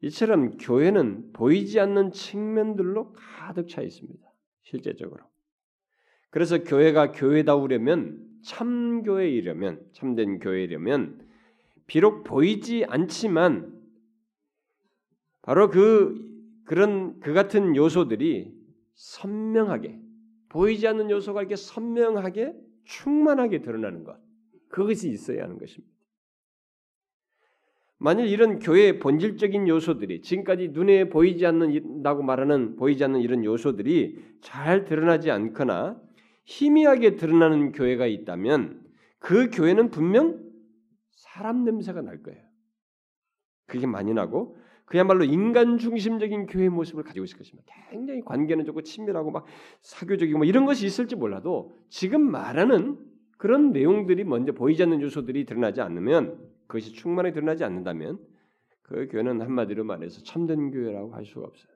이처럼 교회는 보이지 않는 측면들로 가득 차 있습니다. 실제적으로. 그래서 교회가 교회다우려면 참교회이려면 참된 교회이려면 비록 보이지 않지만 바로 그 그런 그 같은 요소들이 선명하게 보이지 않는 요소가 이렇게 선명하게 충만하게 드러나는 것. 그것이 있어야 하는 것입니다. 만일 이런 교회의 본질적인 요소들이 지금까지 눈에 보이지 않는다고 말하는 보이지 않는 이런 요소들이 잘 드러나지 않거나 희미하게 드러나는 교회가 있다면 그 교회는 분명 사람 냄새가 날 거예요. 그게 많이 나고 그야말로 인간 중심적인 교회의 모습을 가지고 있을 것입니다. 굉장히 관계는 좋고 친밀하고 막 사교적이고 막 이런 것이 있을지 몰라도 지금 말하는 그런 내용들이 먼저 보이지 않는 요소들이 드러나지 않으면 그것이 충만히 드러나지 않는다면 그 교회는 한마디로 말해서 참된 교회라고 할 수가 없어요.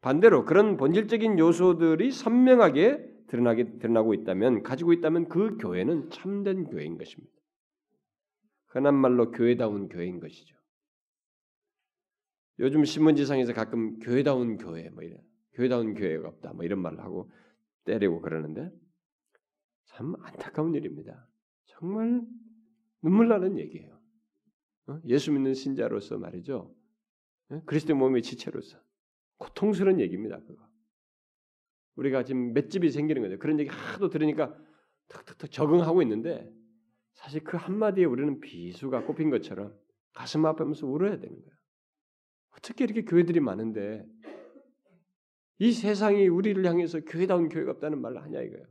반대로 그런 본질적인 요소들이 선명하게 드러나게, 드러나고 있다면 가지고 있다면 그 교회는 참된 교회인 것입니다. 흔한 말로 교회다운 교회인 것이죠. 요즘 신문지상에서 가끔 교회다운 교회 뭐 이래 교회다운 교회가 없다 뭐 이런 말을 하고 때리고 그러는데 참 안타까운 일입니다. 정말 눈물 나는 얘기예요. 예수 믿는 신자로서 말이죠. 그리스도의 몸의 지체로서 고통스러운 얘기입니다. 그거. 우리가 지금 맷집이 생기는 거죠. 그런 얘기 하도 들으니까 탁탁탁 적응하고 있는데 사실 그 한마디에 우리는 비수가 꼽힌 것처럼 가슴 아프면서 울어야 되는 거예요. 어떻게 이렇게 교회들이 많은데 이 세상이 우리를 향해서 교회다운 교회가 없다는 말을 하냐 이거예요.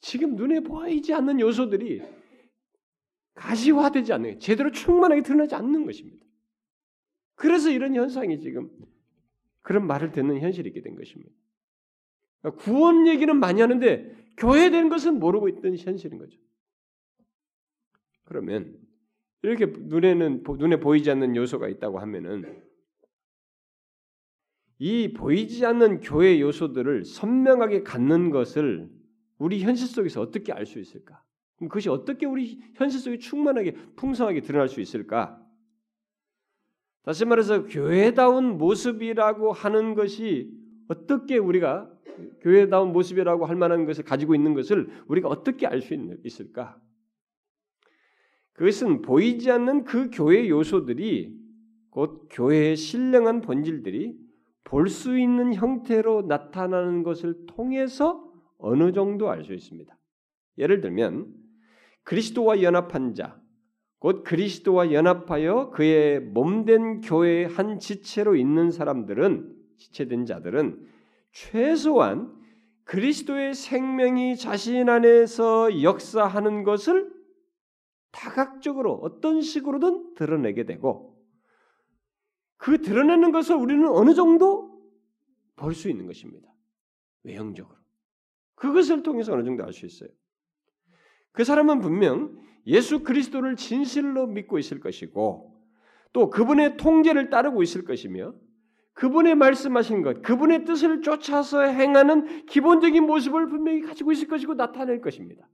지금 눈에 보이지 않는 요소들이 가시화되지 않는, 제대로 충만하게 드러나지 않는 것입니다. 그래서 이런 현상이 지금 그런 말을 듣는 현실이 있게 된 것입니다. 구원 얘기는 많이 하는데 교회된 것은 모르고 있던 현실인 거죠. 그러면 이렇게 눈에는 눈에 보이지 않는 요소가 있다고 하면은 이 보이지 않는 교회 요소들을 선명하게 갖는 것을 우리 현실 속에서 어떻게 알 수 있을까? 그럼 그것이 어떻게 우리 현실 속에 충만하게 풍성하게 드러날 수 있을까? 다시 말해서 교회다운 모습이라고 하는 것이 어떻게 우리가 교회다운 모습이라고 할 만한 것을 가지고 있는 것을 우리가 어떻게 알 수 있을까? 그것은 보이지 않는 그 교회 요소들이 곧 교회의 신령한 본질들이 볼 수 있는 형태로 나타나는 것을 통해서 어느 정도 알 수 있습니다. 예를 들면 그리스도와 연합한 자, 곧 그리스도와 연합하여 그의 몸된 교회의 한 지체로 있는 사람들은 지체된 자들은 최소한 그리스도의 생명이 자신 안에서 역사하는 것을 다각적으로 어떤 식으로든 드러내게 되고 그 드러내는 것을 우리는 어느 정도 볼 수 있는 것입니다. 외형적으로. 그것을 통해서 어느 정도 알 수 있어요. 그 사람은 분명 예수 그리스도를 진실로 믿고 있을 것이고 또 그분의 통제를 따르고 있을 것이며 그분의 말씀하신 것, 그분의 뜻을 쫓아서 행하는 기본적인 모습을 분명히 가지고 있을 것이고 나타낼 것입니다.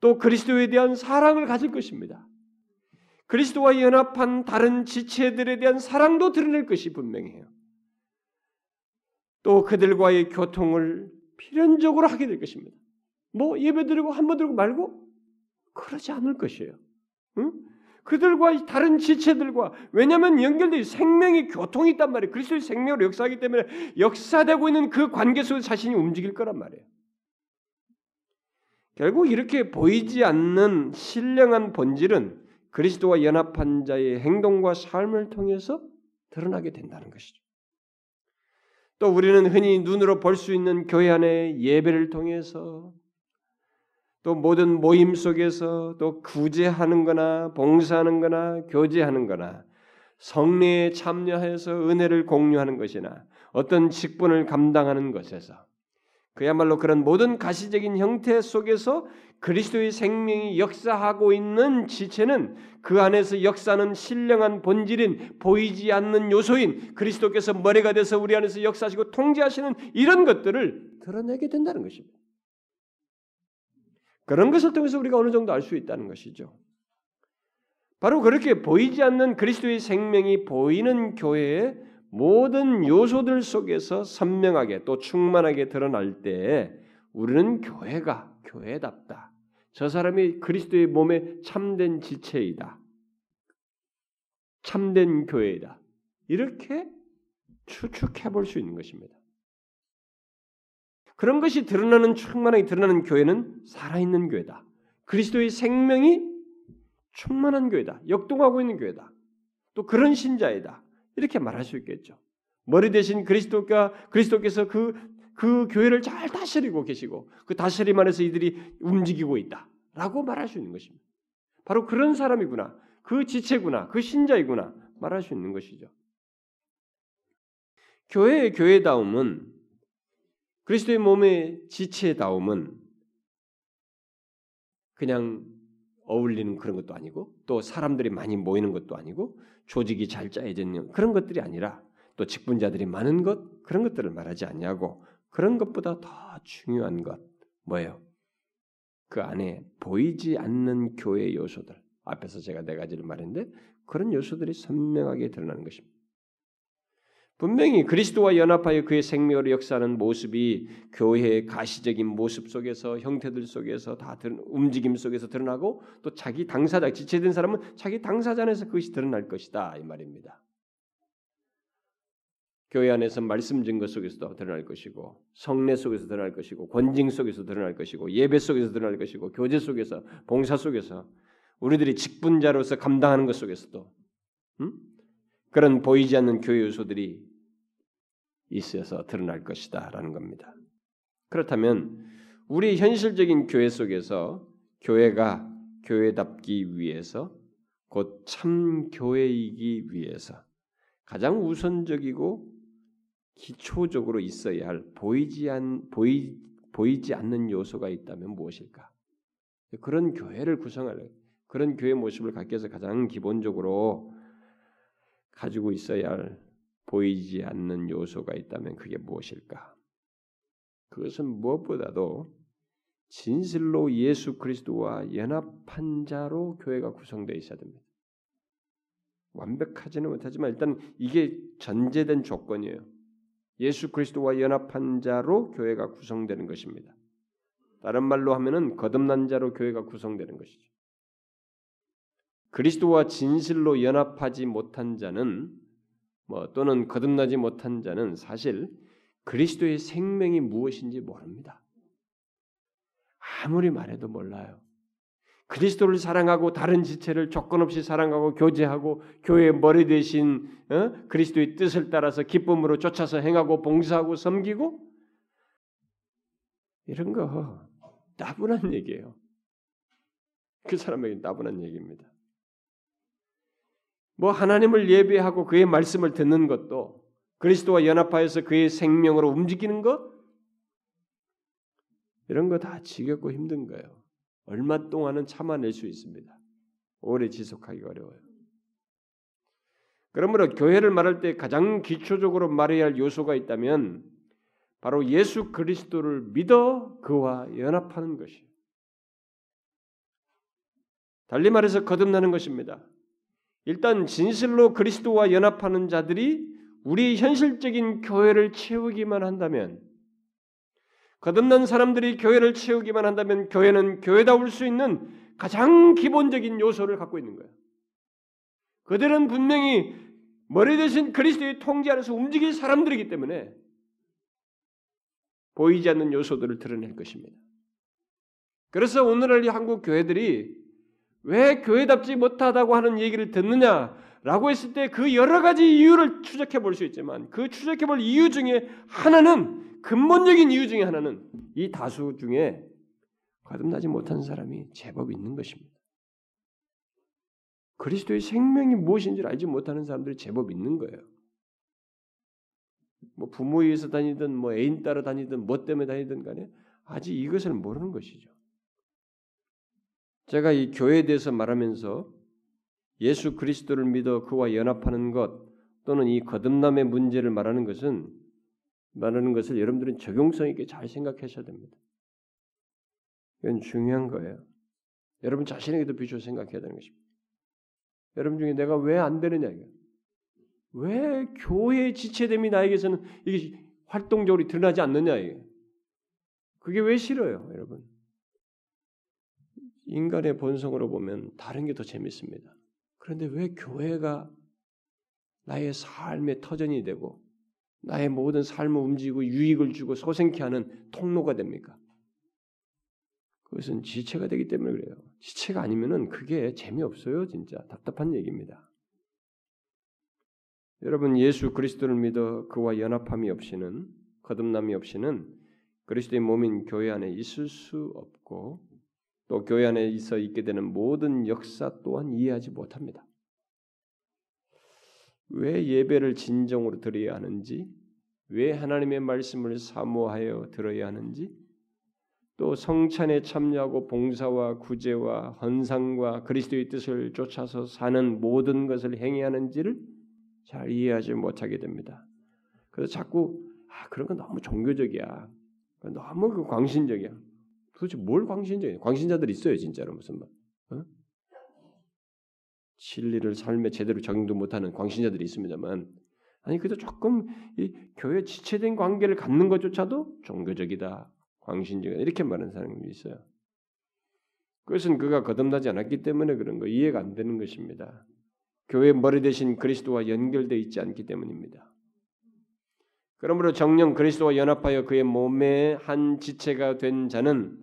또 그리스도에 대한 사랑을 가질 것입니다. 그리스도와 연합한 다른 지체들에 대한 사랑도 드러낼 것이 분명해요. 또 그들과의 교통을 필연적으로 하게 될 것입니다. 뭐 예배드리고 한번 드리고 말고 그러지 않을 것이에요. 응? 그들과 다른 지체들과 왜냐하면 연결된 생명의 교통이 있단 말이에요. 그리스도의 생명으로 역사하기 때문에 역사되고 있는 그 관계 속에 자신이 움직일 거란 말이에요. 결국 이렇게 보이지 않는 신령한 본질은 그리스도와 연합한 자의 행동과 삶을 통해서 드러나게 된다는 것이죠. 또 우리는 흔히 눈으로 볼 수 있는 교회 안의 예배를 통해서 또 모든 모임 속에서 또 구제하는 거나 봉사하는 거나 교제하는 거나 성례에 참여해서 은혜를 공유하는 것이나 어떤 직분을 감당하는 것에서 그야말로 그런 모든 가시적인 형태 속에서 그리스도의 생명이 역사하고 있는 지체는 그 안에서 역사하는 신령한 본질인 보이지 않는 요소인 그리스도께서 머리가 돼서 우리 안에서 역사하시고 통제하시는 이런 것들을 드러내게 된다는 것입니다. 그런 것을 통해서 우리가 어느 정도 알 수 있다는 것이죠. 바로 그렇게 보이지 않는 그리스도의 생명이 보이는 교회의 모든 요소들 속에서 선명하게 또 충만하게 드러날 때에 우리는 교회가 교회답다. 저 사람이 그리스도의 몸에 참된 지체이다. 참된 교회이다. 이렇게 추측해 볼 수 있는 것입니다. 그런 것이 드러나는 충만하게 드러나는 교회는 살아있는 교회다. 그리스도의 생명이 충만한 교회다. 역동하고 있는 교회다. 또 그런 신자이다. 이렇게 말할 수 있겠죠. 머리 대신 그리스도가 그리스도께서 그, 그 교회를 잘 다스리고 계시고 그 다스림 안에서 이들이 움직이고 있다라고 말할 수 있는 것입니다. 바로 그런 사람이구나. 그 지체구나. 그 신자이구나. 말할 수 있는 것이죠. 교회의 교회다움은 그리스도의 몸의 지체다움은 그냥 어울리는 그런 것도 아니고 또 사람들이 많이 모이는 것도 아니고 조직이 잘 짜여져 있는 그런 것들이 아니라 또 직분자들이 많은 것 그런 것들을 말하지 않냐고 그런 것보다 더 중요한 것 뭐예요? 그 안에 보이지 않는 교회의 요소들 앞에서 제가 네 가지를 말했는데 그런 요소들이 선명하게 드러나는 것입니다. 분명히 그리스도와 연합하여 그의 생명으로 역사하는 모습이 교회의 가시적인 모습 속에서, 형태들 속에서, 다 움직임 속에서 드러나고, 또 자기 당사자, 지체된 사람은 자기 당사자 안에서 그것이 드러날 것이다, 이 말입니다. 교회 안에서 말씀 증거 속에서도 드러날 것이고, 성례 속에서 드러날 것이고, 권징 속에서 드러날 것이고, 예배 속에서 드러날 것이고, 교제 속에서, 봉사 속에서, 우리들이 직분자로서 감당하는 것 속에서도 음? 그런 보이지 않는 교회 요소들이 있어서 드러날 것이다 라는 겁니다. 그렇다면 우리 현실적인 교회 속에서 교회가 교회답기 위해서, 곧 참 교회이기 위해서 가장 우선적이고 기초적으로 있어야 할 보이지, 안, 보이, 보이지 않는 요소가 있다면 무엇일까? 그런 교회를 구성하려, 그런 교회 모습을 갖기 위해서 가장 기본적으로 가지고 있어야 할 보이지 않는 요소가 있다면 그게 무엇일까? 그것은 무엇보다도 진실로 예수 그리스도와 연합한 자로 교회가 구성되어 있어야 됩니다. 완벽하지는 못하지만 일단 이게 전제된 조건이에요. 예수 그리스도와 연합한 자로 교회가 구성되는 것입니다. 다른 말로 하면은 거듭난 자로 교회가 구성되는 것이죠. 그리스도와 진실로 연합하지 못한 자는, 뭐 또는 거듭나지 못한 자는 사실 그리스도의 생명이 무엇인지 모릅니다. 아무리 말해도 몰라요. 그리스도를 사랑하고 다른 지체를 조건 없이 사랑하고 교제하고 교회의 머리 대신 어? 그리스도의 뜻을 따라서 기쁨으로 쫓아서 행하고 봉사하고 섬기고, 이런 거 따분한 얘기예요. 그 사람에게는 따분한 얘기입니다. 뭐 하나님을 예배하고 그의 말씀을 듣는 것도, 그리스도와 연합하여서 그의 생명으로 움직이는 것, 이런 거 다 지겹고 힘든 거예요. 얼마 동안은 참아낼 수 있습니다. 오래 지속하기가 어려워요. 그러므로 교회를 말할 때 가장 기초적으로 말해야 할 요소가 있다면 바로 예수 그리스도를 믿어 그와 연합하는 것이에요. 달리 말해서 거듭나는 것입니다. 일단 진실로 그리스도와 연합하는 자들이 우리 현실적인 교회를 채우기만 한다면, 거듭난 사람들이 교회를 채우기만 한다면 교회는 교회다울 수 있는 가장 기본적인 요소를 갖고 있는 거예요. 그들은 분명히 머리 대신 그리스도의 통치 안에서 움직일 사람들이기 때문에 보이지 않는 요소들을 드러낼 것입니다. 그래서 오늘날 한국 교회들이 왜 교회답지 못하다고 하는 얘기를 듣느냐라고 했을 때 그 여러 가지 이유를 추적해 볼 수 있지만, 그 추적해 볼 이유 중에 하나는, 근본적인 이유 중에 하나는 이 다수 중에 거듭나지 못한 사람이 제법 있는 것입니다. 그리스도의 생명이 무엇인지를 알지 못하는 사람들이 제법 있는 거예요. 뭐 부모에 의해서 다니든, 뭐 애인 따라 다니든, 뭐 때문에 다니든 간에 아직 이것을 모르는 것이죠. 제가 이 교회에 대해서 말하면서 예수 그리스도를 믿어 그와 연합하는 것, 또는 이 거듭남의 문제를 말하는 것은 말하는 것을 여러분들은 적용성 있게 잘 생각하셔야 됩니다. 이건 중요한 거예요. 여러분 자신에게도 비추어 생각해야 되는 것입니다. 여러분 중에 내가 왜 안 되느냐, 이거. 왜 교회의 지체됨이 나에게서는 이게 활동적으로 드러나지 않느냐, 이게. 그게 왜 싫어요, 여러분? 인간의 본성으로 보면 다른 게 더 재밌습니다. 그런데 왜 교회가 나의 삶의 터전이 되고 나의 모든 삶을 움직이고 유익을 주고 소생케 하는 통로가 됩니까? 그것은 지체가 되기 때문에 그래요. 지체가 아니면은 그게 재미없어요. 진짜 답답한 얘기입니다. 여러분, 예수 그리스도를 믿어 그와 연합함이 없이는, 거듭남이 없이는 그리스도의 몸인 교회 안에 있을 수 없고, 또 교회 안에 있어 있게 되는 모든 역사 또한 이해하지 못합니다. 왜 예배를 진정으로 드려야 하는지, 왜 하나님의 말씀을 사모하여 들어야 하는지, 또 성찬에 참여하고 봉사와 구제와 헌상과 그리스도의 뜻을 쫓아서 사는 모든 것을 행해야 하는지를 잘 이해하지 못하게 됩니다. 그래서 자꾸 아, 그런 건 너무 종교적이야, 너무 그 광신적이야. 도대체 뭘 광신적이야? 광신자들 있어요, 진짜로. 무슨 말? 어? 진리를 삶에 제대로 적용도 못하는 광신자들이 있습니다만, 아니 그저 조금 이 교회 지체된 관계를 갖는 것조차도 종교적이다, 광신적이다 이렇게 말하는 사람이 있어요. 그것은 그가 거듭나지 않았기 때문에 그런 거 이해가 안 되는 것입니다. 교회의 머리 대신 그리스도와 연결되어 있지 않기 때문입니다. 그러므로 정녕 그리스도와 연합하여 그의 몸의 한 지체가 된 자는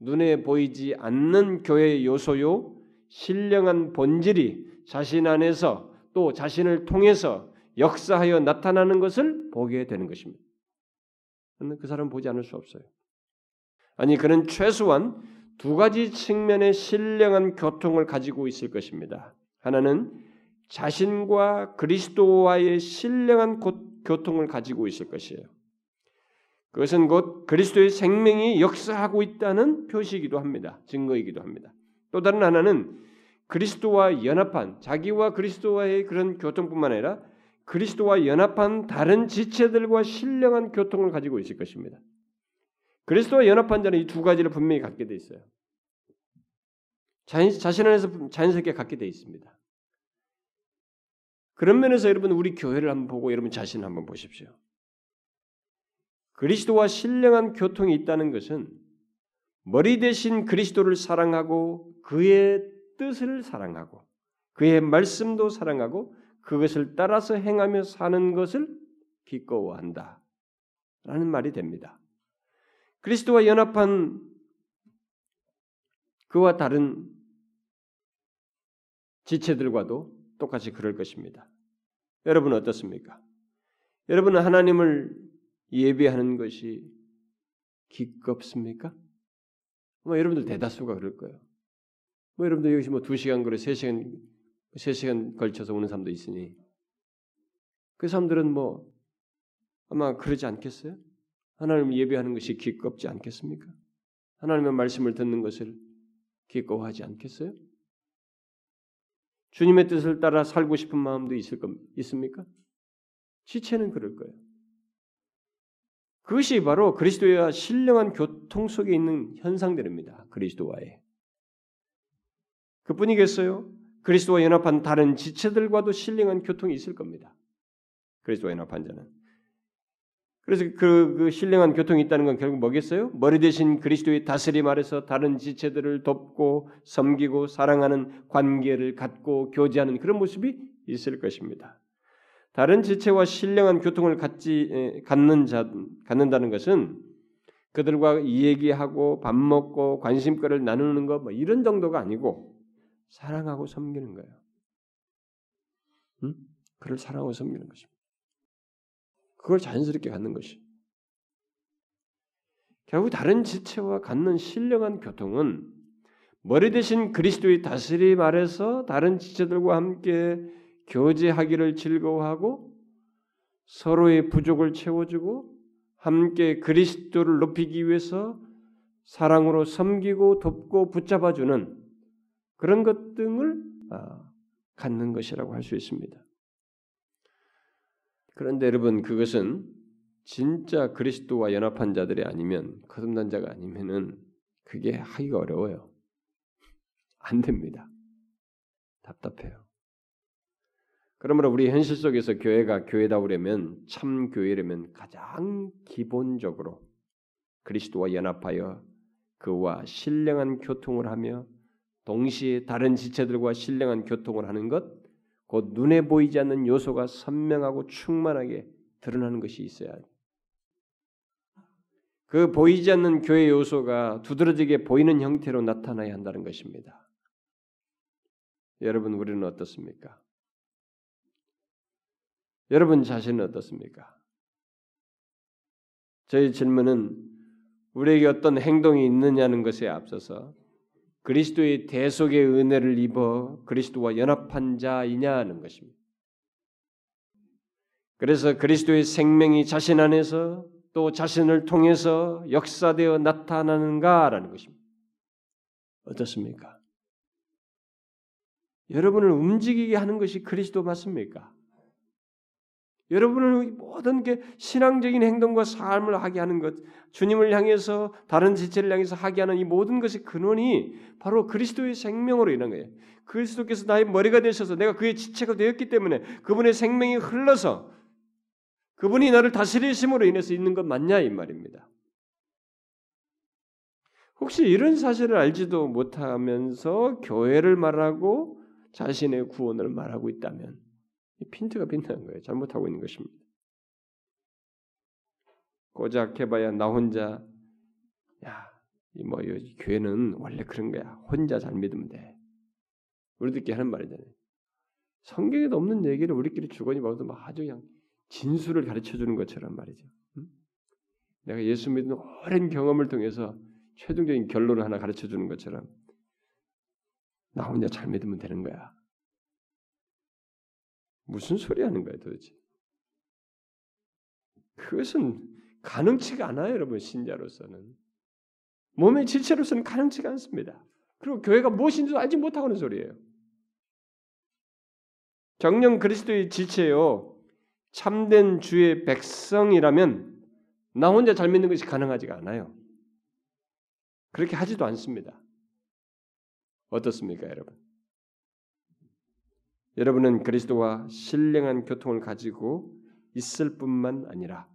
눈에 보이지 않는 교회의 요소요 신령한 본질이 자신 안에서 또 자신을 통해서 역사하여 나타나는 것을 보게 되는 것입니다. 그 사람은 보지 않을 수 없어요. 아니 그는 최소한 두 가지 측면의 신령한 교통을 가지고 있을 것입니다. 하나는 자신과 그리스도와의 신령한 교통을 가지고 있을 것이에요. 그것은 곧 그리스도의 생명이 역사하고 있다는 표시이기도 합니다. 증거이기도 합니다. 또 다른 하나는 그리스도와 연합한 자기와 그리스도와의 그런 교통뿐만 아니라 그리스도와 연합한 다른 지체들과 신령한 교통을 가지고 있을 것입니다. 그리스도와 연합한 자는 이 두 가지를 분명히 갖게 돼 있어요. 자인, 자신 안에서 자연스럽게 갖게 돼 있습니다. 그런 면에서 여러분 우리 교회를 한번 보고 여러분 자신을 한번 보십시오. 그리스도와 신령한 교통이 있다는 것은 머리 대신 그리스도를 사랑하고 그의 뜻을 사랑하고 그의 말씀도 사랑하고 그것을 따라서 행하며 사는 것을 기꺼워한다 라는 말이 됩니다. 그리스도와 연합한 그와 다른 지체들과도 똑같이 그럴 것입니다. 여러분은 어떻습니까? 여러분은 하나님을 예배하는 것이 기겁습니까? 뭐 여러분들 대다수가 그럴 거예요. 뭐 여러분들 여기서 뭐 두 시간 걸어 세 시간 세 시간 걸쳐서 오는 사람도 있으니 그 사람들은 뭐 아마 그러지 않겠어요? 하나님을 예배하는 것이 기겁지 않겠습니까? 하나님의 말씀을 듣는 것을 기꺼워하지 않겠어요? 주님의 뜻을 따라 살고 싶은 마음도 있을 겁, 있습니까? 지체는 그럴 거예요. 그것이 바로 그리스도와 신령한 교통 속에 있는 현상들입니다. 그리스도와의. 그뿐이겠어요? 그리스도와 연합한 다른 지체들과도 신령한 교통이 있을 겁니다. 그리스도와 연합한 자는. 그래서 그, 그 신령한 교통이 있다는 건 결국 뭐겠어요? 머리 대신 그리스도의 다스림 아래서 다른 지체들을 돕고 섬기고 사랑하는 관계를 갖고 교제하는 그런 모습이 있을 것입니다. 다른 지체와 신령한 교통을 갖지, 갖는 자, 갖는다는 것은 그들과 이야기하고 밥 먹고 관심거리를 나누는 것 뭐 이런 정도가 아니고 사랑하고 섬기는 거예요. 응? 그를 사랑하고 섬기는 것입니다. 그걸 자연스럽게 갖는 것이. 결국 다른 지체와 갖는 신령한 교통은 머리 대신 그리스도의 다스림 아래서 다른 지체들과 함께 교제하기를 즐거워하고 서로의 부족을 채워주고 함께 그리스도를 높이기 위해서 사랑으로 섬기고 돕고 붙잡아주는 그런 것 등을 갖는 것이라고 할 수 있습니다. 그런데 여러분 그것은 진짜 그리스도와 연합한 자들이 아니면 거듭난 자가 아니면은 그게 하기가 어려워요. 안 됩니다. 답답해요. 그러므로 우리 현실 속에서 교회가 교회다우려면 참 교회라면 가장 기본적으로 그리스도와 연합하여 그와 신령한 교통을 하며 동시에 다른 지체들과 신령한 교통을 하는 것 곧 눈에 보이지 않는 요소가 선명하고 충만하게 드러나는 것이 있어야 합니다. 그 보이지 않는 교회 요소가 두드러지게 보이는 형태로 나타나야 한다는 것입니다. 여러분 우리는 어떻습니까? 여러분 자신은 어떻습니까? 저희 질문은 우리에게 어떤 행동이 있느냐는 것에 앞서서 그리스도의 대속의 은혜를 입어 그리스도와 연합한 자이냐 하는 것입니다. 그래서 그리스도의 생명이 자신 안에서 또 자신을 통해서 역사되어 나타나는가라는 것입니다. 어떻습니까? 여러분을 움직이게 하는 것이 그리스도 맞습니까? 여러분을 모든 게 신앙적인 행동과 삶을 하게 하는 것, 주님을 향해서 다른 지체를 향해서 하게 하는 이 모든 것의 근원이 바로 그리스도의 생명으로 인한 거예요. 그리스도께서 나의 머리가 되셔서 내가 그의 지체가 되었기 때문에 그분의 생명이 흘러서 그분이 나를 다스리심으로 인해서 있는 것 맞냐 이 말입니다. 혹시 이런 사실을 알지도 못하면서 교회를 말하고 자신의 구원을 말하고 있다면 핀트가 빛나는 거예요. 잘못하고 있는 것입니다. 고작 해봐야 나 혼자 야 이 뭐 이 교회는 원래 그런 거야. 혼자 잘 믿으면 돼. 우리들끼리 하는 말이잖아요. 성경에도 없는 얘기를 우리끼리 주거니 봐도 아주 그냥 진술을 가르쳐주는 것처럼 말이죠. 응? 내가 예수 믿는 오랜 경험을 통해서 최종적인 결론을 하나 가르쳐주는 것처럼 나 혼자 잘 믿으면 되는 거야. 무슨 소리 하는 거야 도대체. 그것은 가능치가 않아요. 여러분 신자로서는. 몸의 질체로서는 가능치가 않습니다. 그리고 교회가 무엇인지도 알지 못하고는 소리예요. 정령 그리스도의 지체요 참된 주의 백성이라면 나 혼자 잘 믿는 것이 가능하지가 않아요. 그렇게 하지도 않습니다. 어떻습니까 여러분? 여러분은 그리스도와 신령한 교통을 가지고 있을 뿐만 아니라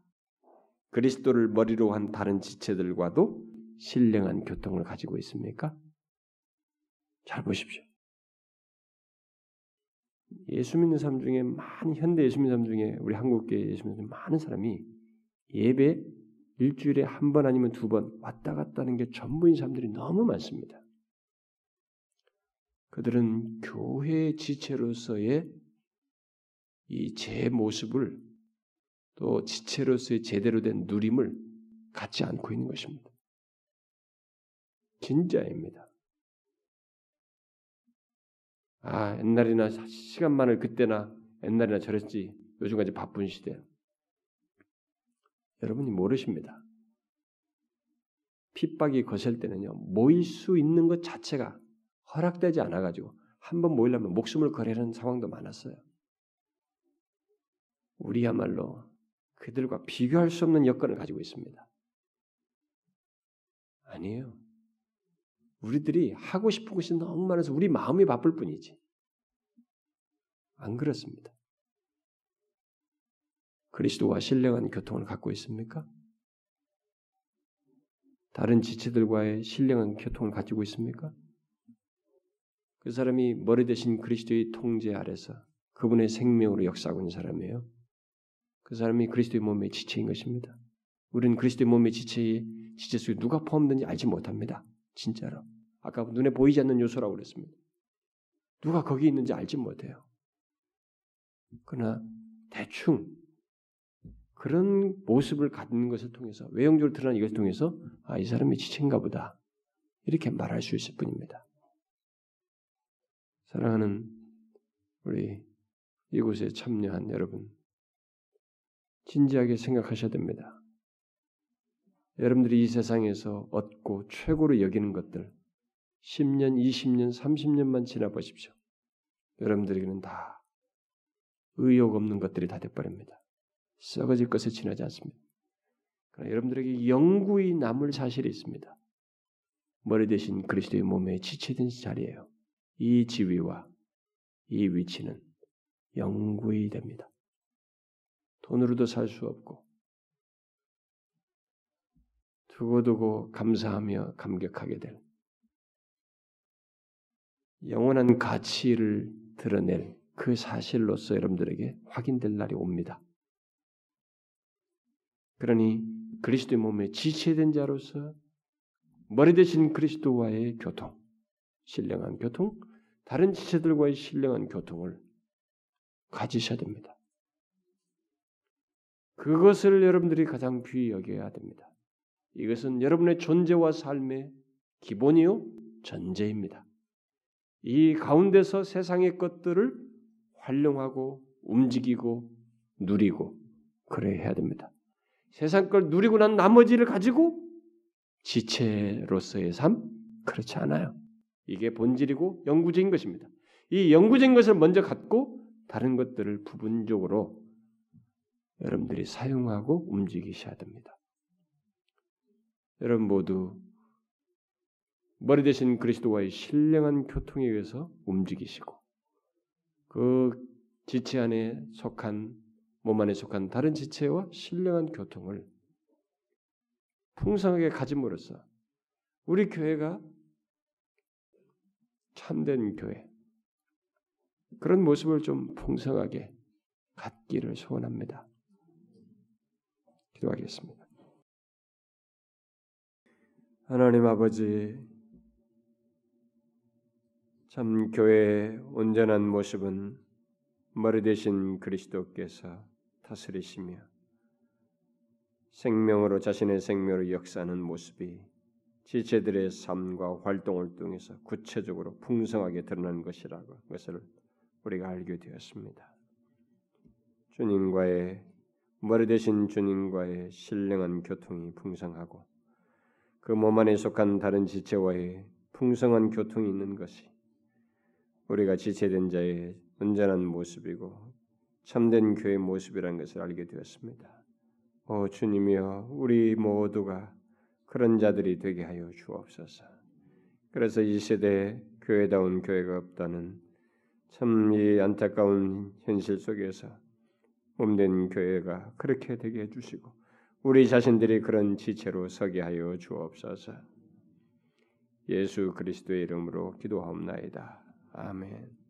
그리스도를 머리로 한 다른 지체들과도 신령한 교통을 가지고 있습니까? 잘 보십시오. 예수 믿는 사람 중에 많은 현대 예수 믿는 사람 중에 우리 한국계 예수 믿는 많은 사람이 예배 일주일에 한 번 아니면 두 번 왔다 갔다 하는 게 전부인 사람들이 너무 많습니다. 그들은 교회 지체로서의 이 제 모습을 또 지체로서의 제대로 된 누림을 갖지 않고 있는 것입니다. 진짜입니다. 아, 옛날이나 시간만을 그때나 옛날이나 저랬지. 요즘까지 바쁜 시대. 여러분이 모르십니다. 핍박이 거셀 때는요. 모일 수 있는 것 자체가 허락되지 않아가지고 한번 모이려면 목숨을 걸으려는 상황도 많았어요. 우리야말로 그들과 비교할 수 없는 여건을 가지고 있습니다. 아니에요. 우리들이 하고 싶은 것이 너무 많아서 우리 마음이 바쁠 뿐이지. 안 그렇습니다. 그리스도와 신령한 교통을 갖고 있습니까? 다른 지체들과의 신령한 교통을 가지고 있습니까? 그 사람이 머리 대신 그리스도의 통제 아래서 그분의 생명으로 역사하고 있는 사람이에요. 그 사람이 그리스도의 몸의 지체인 것입니다. 우리는 그리스도의 몸의 지체의 지체 속에 누가 포함된지 알지 못합니다. 진짜로. 아까 눈에 보이지 않는 요소라고 그랬습니다. 누가 거기 있는지 알지 못해요. 그러나 대충 그런 모습을 갖는 것을 통해서 외형적으로 드러나는 이것을 통해서 아, 이 사람이 지체인가 보다. 이렇게 말할 수 있을 뿐입니다. 사랑하는 우리 이곳에 참여한 여러분 진지하게 생각하셔야 됩니다. 여러분들이 이 세상에서 얻고 최고로 여기는 것들 십 년, 이십 년, 삼십 년만 지나보십시오. 여러분들에게는 다 의욕 없는 것들이 다 돼버립니다. 썩어질 것에 지나지 않습니다. 그러나 여러분들에게 영구히 남을 사실이 있습니다. 머리 대신 그리스도의 몸에 지체된 자리예요. 이 지위와 이 위치는 영구히 됩니다. 돈으로도 살 수 없고 두고두고 감사하며 감격하게 될 영원한 가치를 드러낼 그 사실로서 여러분들에게 확인될 날이 옵니다. 그러니 그리스도의 몸에 지체된 자로서 머리 대신 그리스도와의 교통, 신령한 교통, 다른 지체들과의 신령한 교통을 가지셔야 됩니다. 그것을 여러분들이 가장 귀히 여겨야 됩니다. 이것은 여러분의 존재와 삶의 기본이요 전제입니다. 이 가운데서 세상의 것들을 활용하고 움직이고 누리고 그래야 해야 됩니다. 세상 걸 누리고 난 나머지를 가지고 지체로서의 삶? 그렇지 않아요. 이게 본질이고 영구적인 것입니다. 이 영구적인 것을 먼저 갖고 다른 것들을 부분적으로 여러분들이 사용하고 움직이셔야 됩니다. 여러분 모두 머리 대신 그리스도와의 신령한 교통에 의해서 움직이시고 그 지체 안에 속한 몸 안에 속한 다른 지체와 신령한 교통을 풍성하게 가짐으로써 우리 교회가 참된 교회, 그런 모습을 좀 풍성하게 갖기를 소원합니다. 기도하겠습니다. 하나님 아버지, 참 교회의 온전한 모습은 머리 되신 그리스도께서 다스리시며 생명으로 자신의 생명으로 역사하는 모습이 지체들의 삶과 활동을 통해서 구체적으로 풍성하게 드러난 것이라고 것을 우리가 알게 되었습니다. 주님과의 머리 되신 주님과의 신령한 교통이 풍성하고 그 몸 안에 속한 다른 지체와의 풍성한 교통이 있는 것이 우리가 지체된 자의 온전한 모습이고 참된 교회의 모습이라는 것을 알게 되었습니다. 오 주님이여, 우리 모두가 그런 자들이 되게 하여 주옵소서. 그래서 이 시대에 교회다운 교회가 없다는 참 이 안타까운 현실 속에서 몸된 교회가 그렇게 되게 해주시고 우리 자신들이 그런 지체로 서게 하여 주옵소서. 예수 그리스도의 이름으로 기도하옵나이다. 아멘.